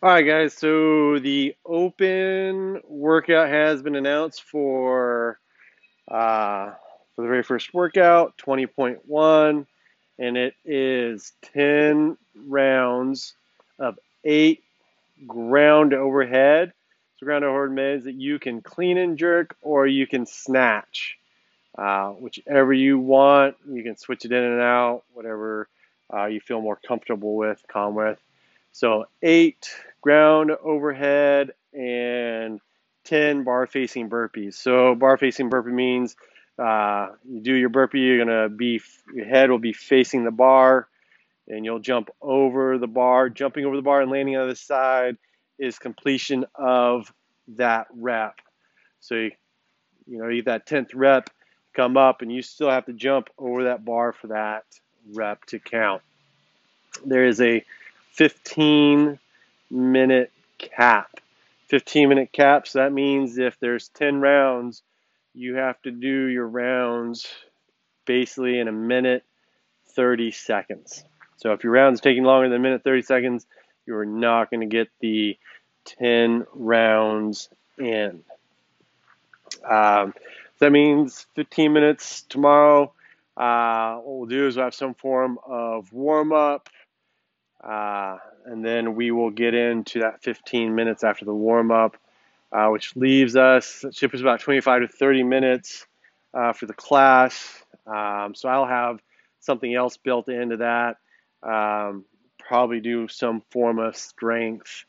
All right, guys, so the open workout has been announced for the very first workout, 20.1, and it is 10 rounds of 8 ground overhead. So ground overhead means that you can clean and jerk or you can snatch, whichever you want. You can switch it in and out, whatever you feel more comfortable with, calm with. So 8 ground overhead and 10 bar facing burpees. So bar facing burpee means you do your burpee, your head will be facing the bar and you'll jump over the bar. Jumping over the bar and landing on the other side is completion of that rep. So you get that 10th rep, come up, and you still have to jump over that bar for that rep to count. There is a 15-minute cap. 15-minute cap, so that means if there's 10 rounds, you have to do your rounds basically in 1 minute, 30 seconds. So if your round's taking longer than 1 minute, 30 seconds, you're not going to get the 10 rounds in. So that means 15 minutes tomorrow. What we'll do is we'll have some form of warm-up. And then we will get into that 15 minutes after the warm-up, which leaves us, ship is about 25 to 30 minutes for the class. So I'll have something else built into that. Probably do some form of strength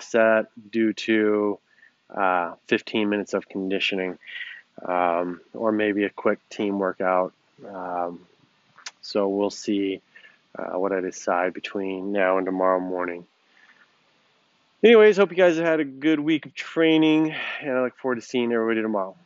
set due to 15 minutes of conditioning, or maybe a quick team workout. So we'll see what I decide between now and tomorrow morning. Anyways, hope you guys have had a good week of training, and I look forward to seeing everybody tomorrow.